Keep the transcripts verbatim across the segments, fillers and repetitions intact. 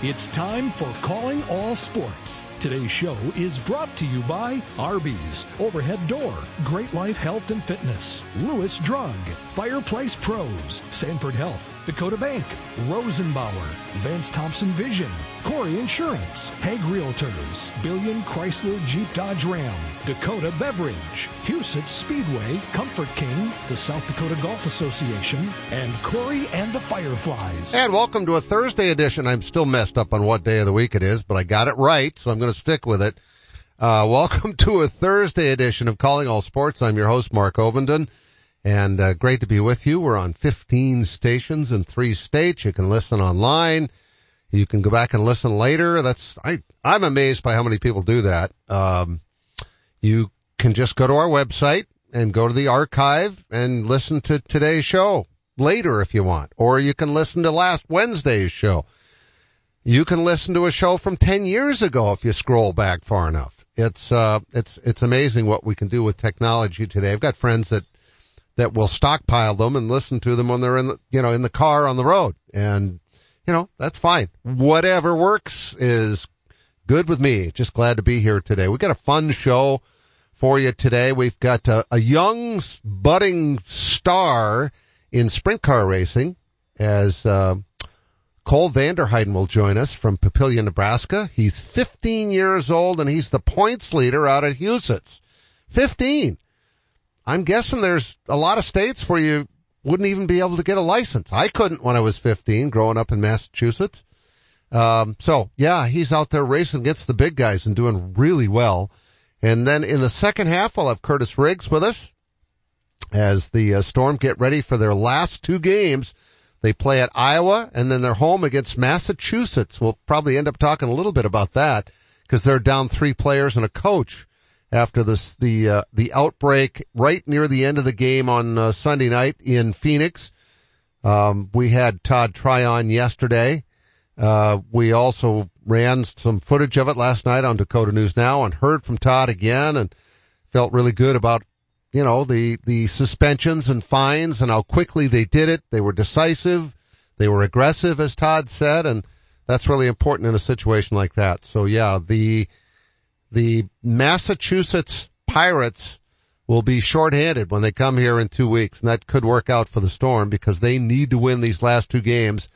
It's time for Calling All Sports. Today's show is brought to you by Arby's, Overhead Door, Great Life Health and Fitness, Lewis Drug, Fireplace Pros, Sanford Health, Dakota Bank, Rosenbauer, Vance Thompson Vision, Corey Insurance, Hague Realtors, Billion Chrysler Jeep Dodge Ram, Dakota Beverage, Huset's Speedway, Comfort King, the South Dakota Golf Association, and Corey and the Fireflies. And welcome to a Thursday edition. I'm still messed up on what day of the week it is, but I got it right, so I'm going to stick with it. Uh, welcome to a Thursday edition of Calling All Sports. I'm your host, Mark Ovenden, and uh, great to be with you. We're on fifteen stations in three states. You can listen online. You can go back and listen later. That's I, I'm amazed by how many people do that. Um, you can just go to our website and go to the archive and listen to today's show later if you want, or you can listen to last Wednesday's show. You can listen to a show from ten years ago if you scroll back far enough. It's, uh, it's, it's amazing what we can do with technology today. I've got friends that, that will stockpile them and listen to them when they're in the, you know, in the car on the road. And, you know, that's fine. Whatever works is good with me. Just glad to be here today. We've got a fun show for you today. We've got a, a young budding star in sprint car racing as, uh, Cole Vanderheiden will join us from Papillion, Nebraska. He's fifteen years old, and he's the points leader out at Huset's. fifteen. I'm guessing there's a lot of states where you wouldn't even be able to get a license. I couldn't when I was fifteen, growing up in Massachusetts. Um, so, yeah, he's out there racing against the big guys and doing really well. And then in the second half, I'll have Curtis Riggs with us as the uh, Storm get ready for their last two games. They play at Iowa, and then they're home against Massachusetts. We'll probably end up talking a little bit about that because they're down three players and a coach after this, the uh, the outbreak right near the end of the game on uh, Sunday night in Phoenix. Um, we had Todd Tryon yesterday. Uh, we also ran some footage of it last night on Dakota News Now and heard from Todd again and felt really good about, you know, the, the suspensions and fines and how quickly they did it. They were decisive. They were aggressive, as Todd said, and that's really important in a situation like that. So yeah, the, the Massachusetts Pirates will be shorthanded when they come here in two weeks, and that could work out for the Storm because they need to win these last two games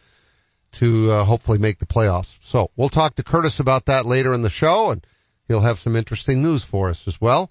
to uh, hopefully make the playoffs. So we'll talk to Curtis about that later in the show, and he'll have some interesting news for us as well.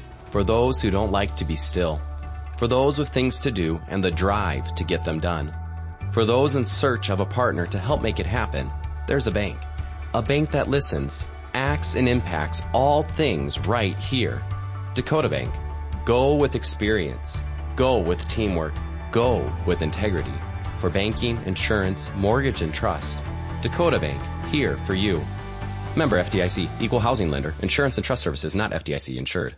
For those who don't like to be still, for those with things to do and the drive to get them done, for those in search of a partner to help make it happen, there's a bank. A bank that listens, acts, and impacts all things right here. Dakota Bank. Go with experience. Go with teamwork. Go with integrity. For banking, insurance, mortgage, and trust, Dakota Bank, here for you. Member F D I C, Equal Housing Lender, Insurance and Trust Services, not F D I C insured.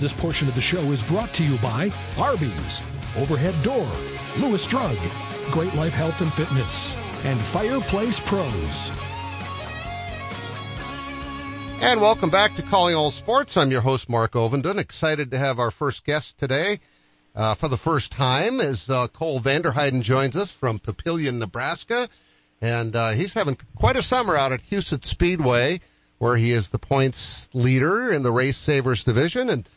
This portion of the show is brought to you by Arby's, Overhead Door, Lewis Drug, Great Life Health and Fitness, and Fireplace Pros. And welcome back to Calling All Sports. I'm your host, Mark Ovenden. Excited to have our first guest today uh, for the first time as uh, Cole Vanderheiden joins us from Papillion, Nebraska. And uh, he's having quite a summer out at Huset's Speedway, where he is the points leader in the Race Savers division. And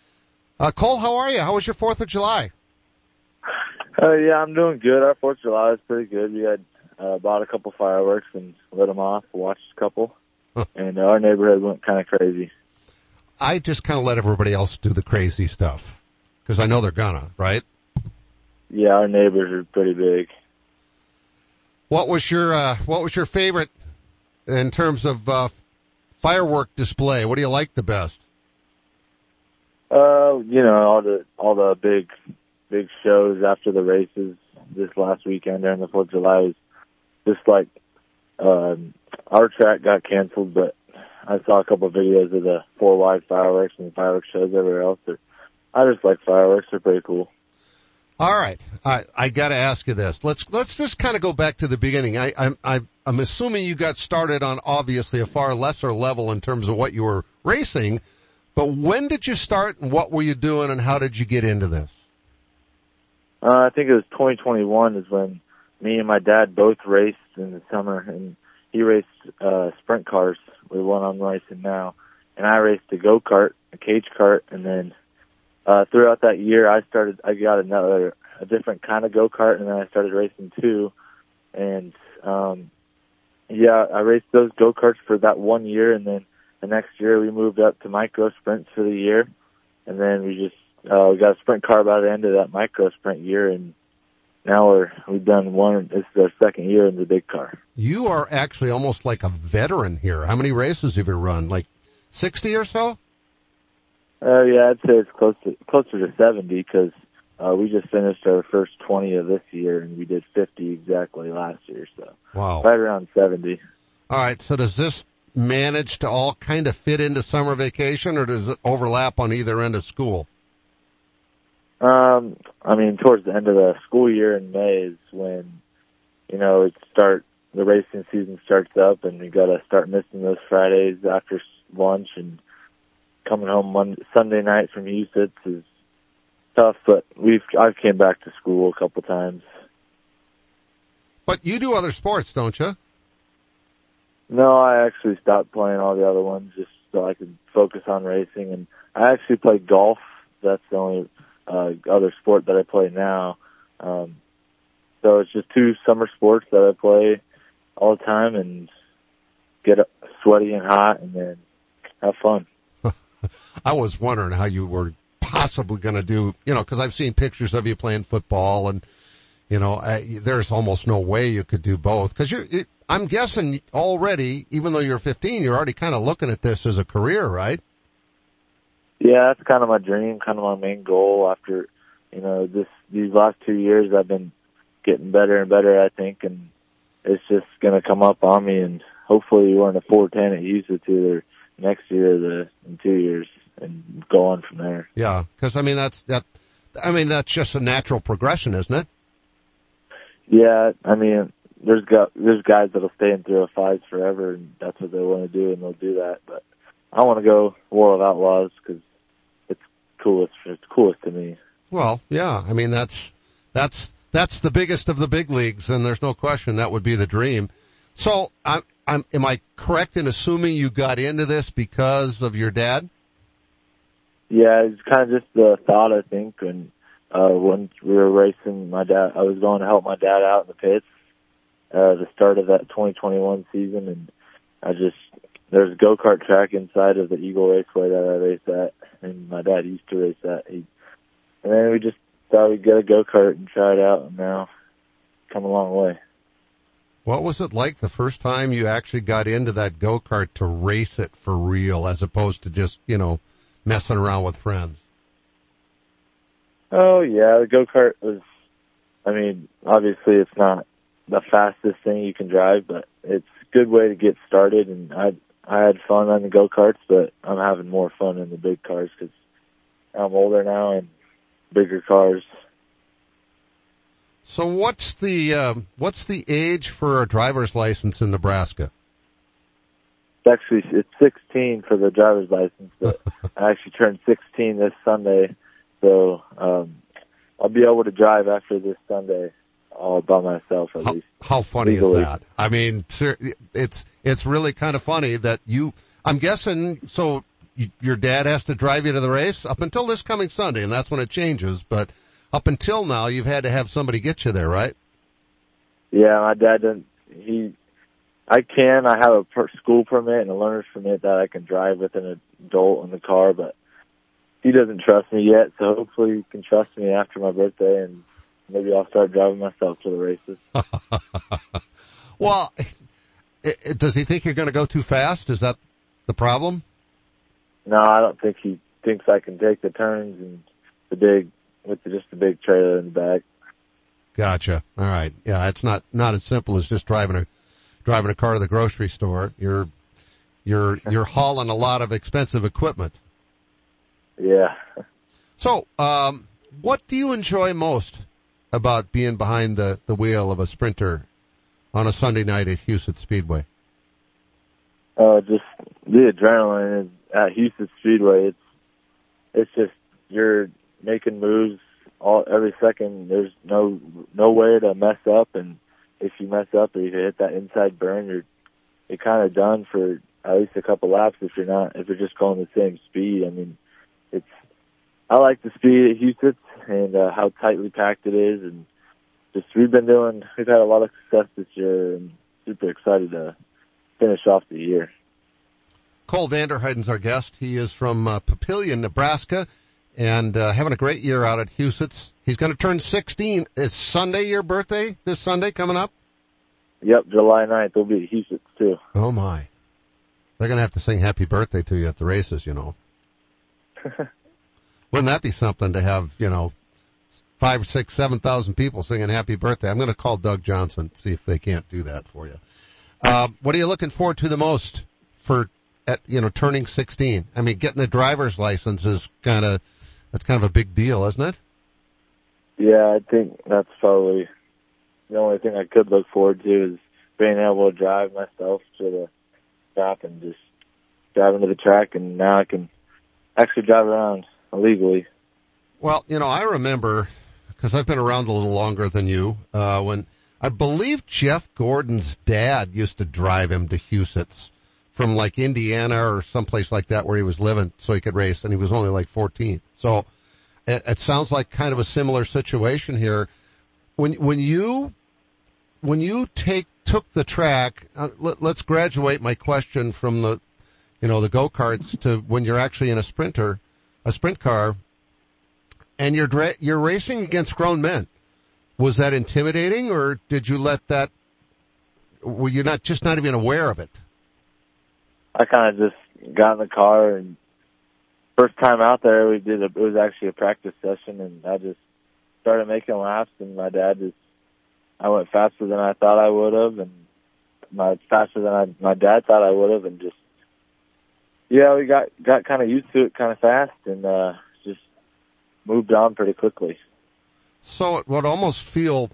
uh, Cole, how are you? How was your fourth of July? Uh, yeah, I'm doing good. Our fourth of July was pretty good. We had uh, bought a couple fireworks and lit them off, watched a couple, and our neighborhood went kind of crazy. I just kind of let everybody else do the crazy stuff because I know they're gonna, right? Yeah, our neighbors are pretty big. What was your uh, what was your favorite in terms of uh, firework display? What do you like the best? Uh, you know, all the all the big big shows after the races this last weekend during the fourth of July was just like um, our track got canceled, but I saw a couple of videos of the four wide fireworks and the fireworks shows everywhere else. But I just like fireworks; they're pretty cool. All right, I I got to ask you this. Let's let's just kind of go back to the beginning. I I'm I, I'm assuming you got started on obviously a far lesser level in terms of what you were racing, but when did you start and what were you doing and how did you get into this? Uh, I think it was twenty twenty-one is when me and my dad both raced in the summer, and he raced uh, sprint cars with one I'm racing now, and I raced a go kart, a cage kart, and then. Uh, throughout that year, I started, I got another, a different kind of go-kart, and then I started racing too. And, um, yeah, I raced those go-karts for that one year, and then the next year we moved up to micro sprints for the year. And then we just, uh, we got a sprint car by the end of that micro sprint year, and now we're, we've done one, this is our second year in the big car. You are actually almost like a veteran here. How many races have you run? Like sixty or so? Uh, yeah, I'd say it's close to, closer to seventy because uh, we just finished our first twenty of this year, and we did fifty exactly last year. So wow. Right around seventy. All right, so does this manage to all kind of fit into summer vacation, or does it overlap on either end of school? Um, I mean, towards the end of the school year in May is when, you know, it start the racing season starts up, and you got to start missing those Fridays after lunch and coming home Monday, Sunday night from Huset's is tough, but we've I've came back to school a couple times. But you do other sports, don't you? No, I actually stopped playing all the other ones just so I could focus on racing. And I actually play golf. That's the only uh, other sport that I play now. Um, so it's just two summer sports that I play all the time and get sweaty and hot and then have fun. I was wondering how you were possibly going to do, you know, because I've seen pictures of you playing football, and you know, I, there's almost no way you could do both. Because you're, it, I'm guessing already, even though you're fifteen, you're already kind of looking at this as a career, right? Yeah, that's kind of my dream, kind of my main goal. After, you know, this these last two years, I've been getting better and better, I think, and it's just going to come up on me. And hopefully, you run a four ten at Huset's either next year, the in two years, and go on from there. Yeah, because I mean that's that. I mean that's just a natural progression, isn't it? Yeah, I mean there's got there's guys that'll stay in three oh fives forever, and that's what they want to do, and they'll do that. But I want to go World Outlaws because it's coolest. It's coolest to me. Well, yeah, I mean that's that's that's the biggest of the big leagues, and there's no question that would be the dream. So I'm. I'm, am I correct in assuming you got into this because of your dad? Yeah, it's kind of just the thought, I think. And uh, when we were racing, my dad, I was going to help my dad out in the pits uh, the start of that twenty twenty-one season, and I just there's a go kart track inside of the Eagle Raceway that I raced at, and my dad used to race at. He, and then we just thought we'd get a go-kart and try it out, and now come a long way. What was it like the first time you actually got into that go-kart to race it for real, as opposed to just, you know, messing around with friends? Oh, yeah, the go-kart was, I mean, obviously it's not the fastest thing you can drive, but it's a good way to get started, and I I had fun on the go-karts, but I'm having more fun in the big cars because I'm older now and bigger cars. So what's the um, what's the age for a driver's license in Nebraska? Actually, it's sixteen for the driver's license, but I actually turned sixteen this Sunday, so um, I'll be able to drive after this Sunday all by myself at how, least. How funny legally. Is that? I mean, it's it's really kind of funny that you. I'm guessing so. You, your dad has to drive you to the race up until this coming Sunday, and that's when it changes. But up until now, you've had to have somebody get you there, right? Yeah, my dad doesn't. He, I can. I have a per, school permit and a learner's permit that I can drive with an adult in the car, but he doesn't trust me yet. So hopefully, he can trust me after my birthday, and maybe I'll start driving myself to the races. Well, it, it, does he think you're going to go too fast? Is that the problem? No, I don't think he thinks I can take the turns and the big with the, just the big trailer in the back. Gotcha. All right. Yeah, it's not not as simple as just driving a driving a car to the grocery store. You're you're you're hauling a lot of expensive equipment. Yeah. So, um, what do you enjoy most about being behind the, the wheel of a sprinter on a Sunday night at Huset's Speedway? Uh, just the adrenaline at Huset's Speedway. It's it's just you're making moves all every second. There's no no way to mess up, and if you mess up or you hit that inside burn, you're you're kind of done for at least a couple laps if you're not if you're just going the same speed. I mean, it's I like the speed at Huset's and uh, how tightly packed it is, and just we've been doing we've had a lot of success this year, and super excited to finish off the year. Cole Vanderheiden's our guest. He is from uh, Papillion, Nebraska, and uh, having a great year out at Huset's. He's going to turn sixteen. Is Sunday your birthday, this Sunday coming up? Yep, July ninth. They'll be at Huset's, too. Oh, my. They're going to have to sing happy birthday to you at the races, you know. Wouldn't that be something to have, you know, five, six, seven thousand people singing happy birthday? I'm going to call Doug Johnson, see if they can't do that for you. Uh, what are you looking forward to the most for, at, you know, turning sixteen? I mean, getting the driver's license is kind of, that's kind of a big deal, isn't it? Yeah, I think that's probably the only thing I could look forward to is being able to drive myself to the shop and just driving to the track, and now I can actually drive around illegally. Well, you know, I remember, because I've been around a little longer than you, uh, when I believe Jeff Gordon's dad used to drive him to Huset's from like Indiana or someplace like that where he was living so he could race, and he was only like fourteen. So it, it sounds like kind of a similar situation here. When, when you, when you take, took the track, uh, let, let's graduate my question from the, you know, the go-karts to when you're actually in a sprinter, a sprint car, and you're, dra- you're racing against grown men. Was that intimidating, or did you let that, were you not, just not even aware of it? I kind of just got in the car, and first time out there, we did a, it was actually a practice session, and I just started making laps, and my dad just, I went faster than I thought I would have, and my faster than I, my dad thought I would have, and just, yeah, we got, got kind of used to it kind of fast, and, uh, just moved on pretty quickly. So it would almost feel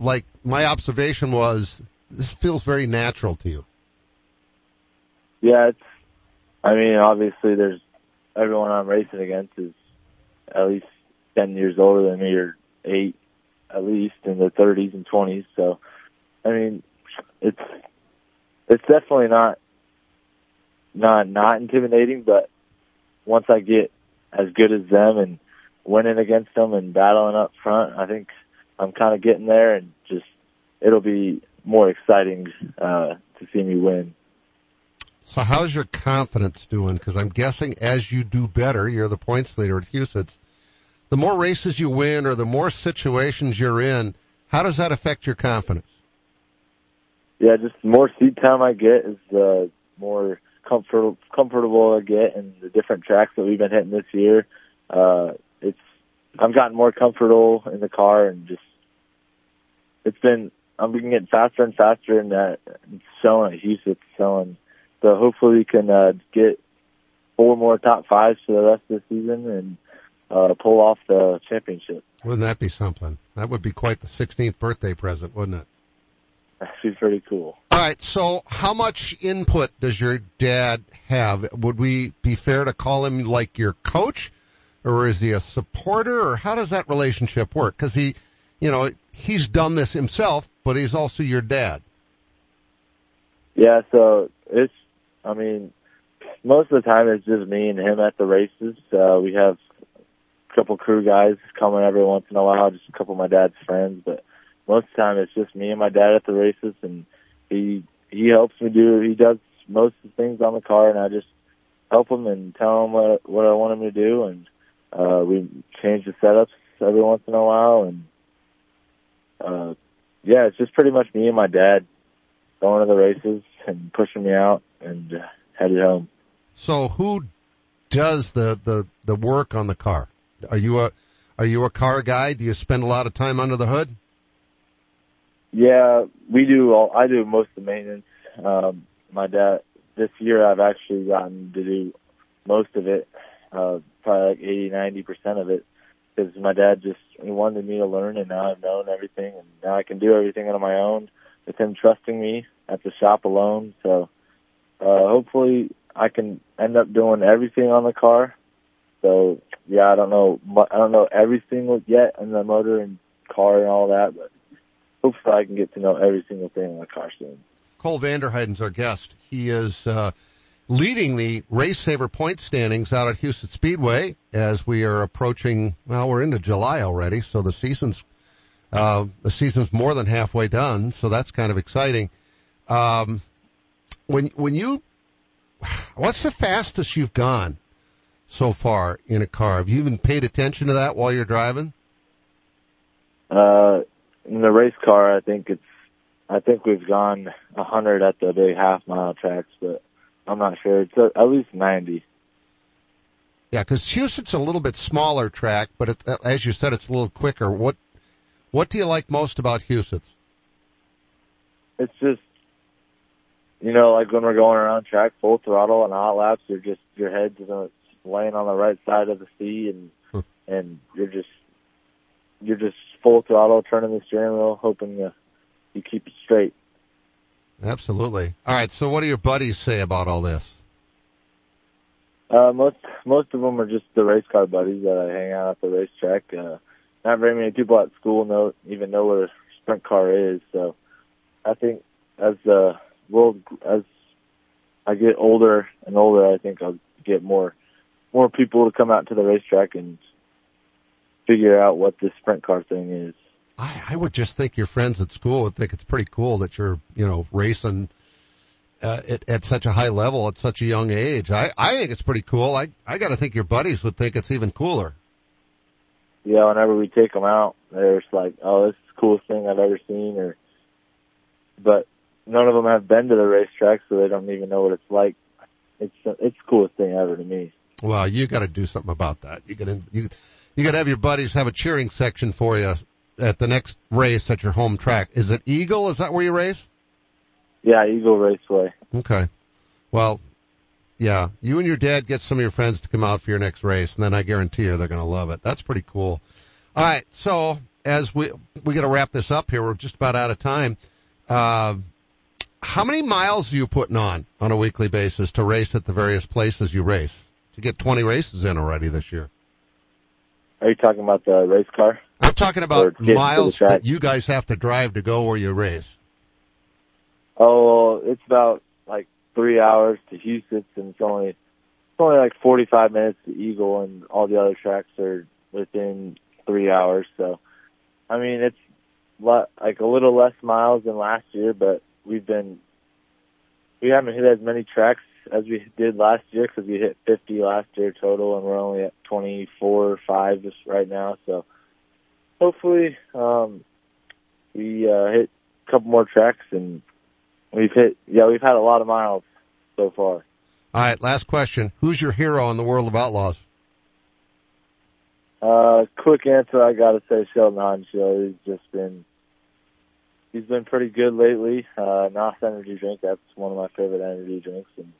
like my observation was this feels very natural to you. Yeah, it's, I mean, obviously there's everyone I'm racing against is at least ten years older than me, or eight at least, in their thirties and twenties. So, I mean, it's it's definitely not not not intimidating, but once I get as good as them and winning against them and battling up front, I think I'm kind of getting there, and just it'll be more exciting uh to see me win. So how's your confidence doing? Because I'm guessing as you do better, you're the points leader at Huset's, the more races you win or the more situations you're in, how does that affect your confidence? Yeah, just the more seat time I get is the more comfort, comfortable I get in the different tracks that we've been hitting this year. Uh, it's I've gotten more comfortable in the car, and just it's been I'm been getting faster and faster, and that it's showing at Huset's showing. So hopefully we can uh, get four more top fives for the rest of the season and uh, pull off the championship. Wouldn't that be something? That would be quite the sixteenth birthday present, wouldn't it? That'd be pretty cool. All right, so how much input does your dad have? Would we be fair to call him like your coach, or is he a supporter, or how does that relationship work? Because he, you know, he's done this himself, but he's also your dad. Yeah, so it's, I mean, most of the time it's just me and him at the races. Uh, we have a couple crew guys coming every once in a while, just a couple of my dad's friends, but most of the time it's just me and my dad at the races, and he he helps me do, he does most of the things on the car, and I just help him and tell him what, what I want him to do, and uh, we change the setups every once in a while, and uh, yeah, it's just pretty much me and my dad going to the races and pushing me out and uh, headed home. So who does the, the, the work on the car? Are you a are you a car guy? Do you spend a lot of time under the hood? Yeah, we do. All, I do most of the maintenance. Um, my dad. This year, I've actually gotten to do most of it, uh, probably like eighty, ninety percent of it, because my dad just he wanted me to learn, and now I've known everything, and now I can do everything on my own with him trusting me at the shop alone. So uh, hopefully, I can end up doing everything on the car. So yeah, I don't know. I don't know every single yet in the motor and car and all that, but hopefully I can get to know every single thing in the car soon. Cole Vanderheiden's our guest. He is uh, leading the Race Saver point standings out at Huset's Speedway as we are approaching, well, we're into July already, so the season's uh, the season's more than halfway done, so that's kind of exciting. Um, when when you, what's the fastest you've gone so far in a car? Have you even paid attention to that while you're driving? Uh. In the race car, I think it's, I think we've gone one hundred at the big half mile tracks, but I'm not sure. It's at least ninety. Yeah, because Huset's a little bit smaller track, but it, as you said, it's a little quicker. What, what do you like most about Huset's? It's just, you know, like when we're going around track, full throttle and hot laps, you're just, your head's laying on the right side of the sea, and hmm. and you're just, you're just full throttle, turning the steering wheel, hoping you, you keep it straight. Absolutely. All right, so what do your buddies say about all this? Uh, most most of them are just the race car buddies that I hang out at the racetrack. Uh, not very many people at school know even know what a sprint car is. So I think as the world as I get older and older, I think I'll get more more people to come out to the racetrack and figure out what this sprint car thing is. I, I would just think your friends at school would think it's pretty cool that you're, you know, racing uh, at, at such a high level at such a young age. I, I think it's pretty cool. I, I got to think your buddies would think it's even cooler. Yeah, whenever we take them out, they're just like, oh, this is the coolest thing I've ever seen. Or, but none of them have been to the racetrack, so they don't even know what it's like. It's it's the coolest thing ever to me. Well, you got to do something about that. You got you. You got to have your buddies have a cheering section for you at the next race at your home track. Is it Eagle? Is that where you race? Yeah, Eagle Raceway. Okay. Well, yeah, you and your dad get some of your friends to come out for your next race, and then I guarantee you they're going to love it. That's pretty cool. All right, so as we we got to wrap this up here. We're just about out of time. Uh, how many miles are you putting on on a weekly basis to race at the various places you race to get twenty races in already this year? Are you talking about the race car? I'm talking about miles that you guys have to drive to go where you race. Oh, it's about like three hours to Huset's, and it's only it's only like forty-five minutes to Eagle, and all the other tracks are within three hours. So, I mean, it's like a little less miles than last year, but we've been we haven't hit as many tracks as we did last year, because we hit fifty last year total, and we're only at twenty-four or five just right now. So hopefully um, we uh, hit a couple more tracks, and we've hit, yeah, we've had a lot of miles so far. All right, last question. Who's your hero in the World of Outlaws? Uh, quick answer, I gotta say Sheldon Haudenschild. He's just been, he's been pretty good lately. Uh, N O S Energy Drink, that's one of my favorite energy drinks, and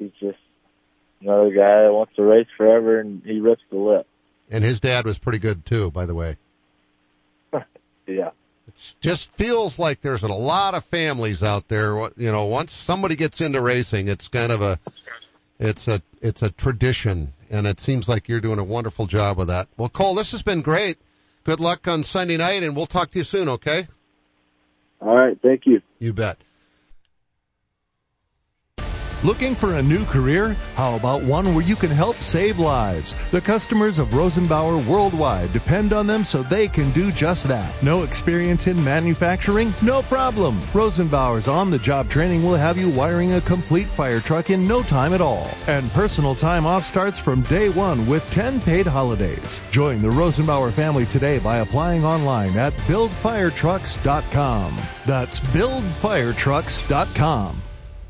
he's just another guy that wants to race forever, and he rips the lip. And his dad was pretty good too, by the way. Yeah. It just feels like there's a lot of families out there. You know, once somebody gets into racing, it's kind of a, it's a, it's a tradition, and it seems like you're doing a wonderful job with that. Well, Cole, this has been great. Good luck on Sunday night, and we'll talk to you soon, okay? All right, thank you. You bet. Looking for a new career? How about one where you can help save lives? The customers of Rosenbauer worldwide depend on them so they can do just that. No experience in manufacturing? No problem. Rosenbauer's on-the-job training will have you wiring a complete fire truck in no time at all. And personal time off starts from day one with ten paid holidays. Join the Rosenbauer family today by applying online at build fire trucks dot com. That's build fire trucks dot com.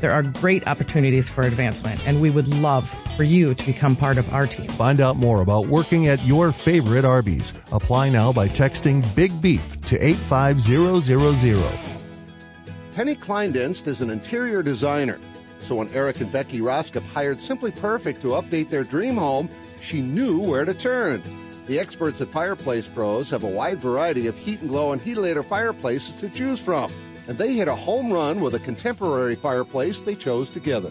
There are great opportunities for advancement, and we would love for you to become part of our team. Find out more about working at your favorite Arby's. Apply now by texting Big Beef to eight five zero zero zero. Penny Kleindienst is an interior designer. So when Eric and Becky Roskop hired Simply Perfect to update their dream home, she knew where to turn. The experts at Fireplace Pros have a wide variety of heat and glow and Heatilator fireplaces to choose from. And they hit a home run with a contemporary fireplace they chose together.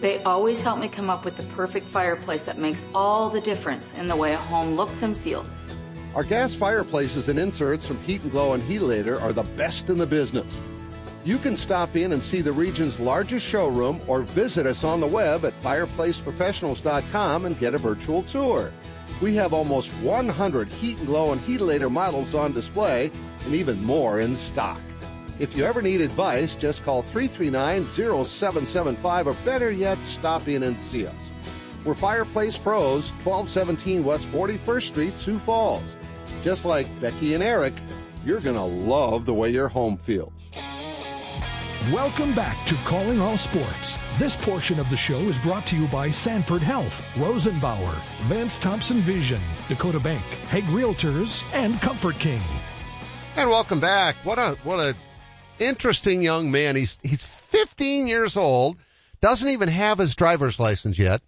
They always help me come up with the perfect fireplace that makes all the difference in the way a home looks and feels. Our gas fireplaces and inserts from Heat and Glow and Heatilator are the best in the business. You can stop in and see the region's largest showroom or visit us on the web at fireplace professionals dot com and get a virtual tour. We have almost one hundred Heat and Glow and Heatilator models on display and even more in stock. If you ever need advice, just call three three nine, zero seven seven five or better yet, stop in and see us. We're Fireplace Pros, twelve seventeen West forty-first Street, Sioux Falls. Just like Becky and Eric, you're going to love the way your home feels. Welcome back to Calling All Sports. This portion of the show is brought to you by Sanford Health, Rosenbauer, Vance Thompson Vision, Dakota Bank, Hague Realtors, and Comfort King. And welcome back. What a, what a, interesting young man. He's he's fifteen years old, doesn't even have his driver's license yet,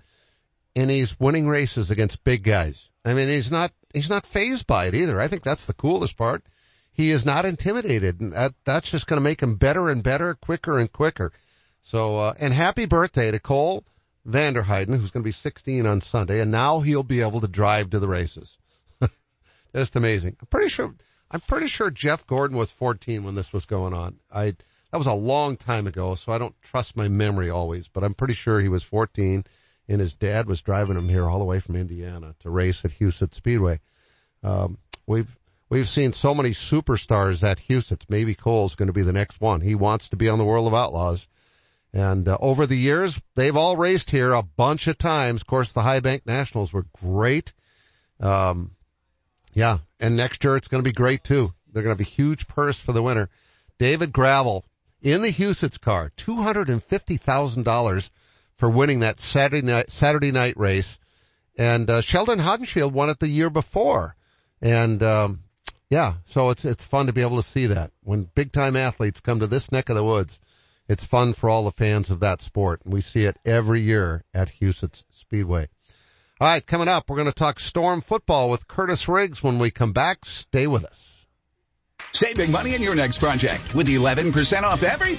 and he's winning races against big guys. I mean, he's not he's not fazed by it either. I think that's the coolest part. He is not intimidated, and that, that's just going to make him better and better, quicker and quicker. So, uh, and happy birthday to Cole Vanderheiden, who's going to be sixteen on Sunday, and now he'll be able to drive to the races. Just amazing. I'm pretty sure, I'm pretty sure Jeff Gordon was fourteen when this was going on. I, that was a long time ago, so I don't trust my memory always, but I'm pretty sure he was fourteen and his dad was driving him here all the way from Indiana to race at Huset's Speedway. Um, we've, We've seen so many superstars at Huset's. Maybe Cole's going to be the next one. He wants to be on the World of Outlaws. And uh, over the years, they've all raced here a bunch of times. Of course, the High Bank Nationals were great. Um, yeah, and next year it's going to be great, too. They're going to have a huge purse for the winner. David Gravel in the Huset's car, two hundred fifty thousand dollars for winning that Saturday night, Saturday night race. And uh, Sheldon Haudenschild won it the year before. And... um Yeah, so it's it's fun to be able to see that. When big-time athletes come to this neck of the woods, it's fun for all the fans of that sport. And we see it every year at Huset's Speedway. All right, coming up, we're going to talk Storm football with Curtis Riggs when we come back. Stay with us. Save big money in your next project with eleven percent off every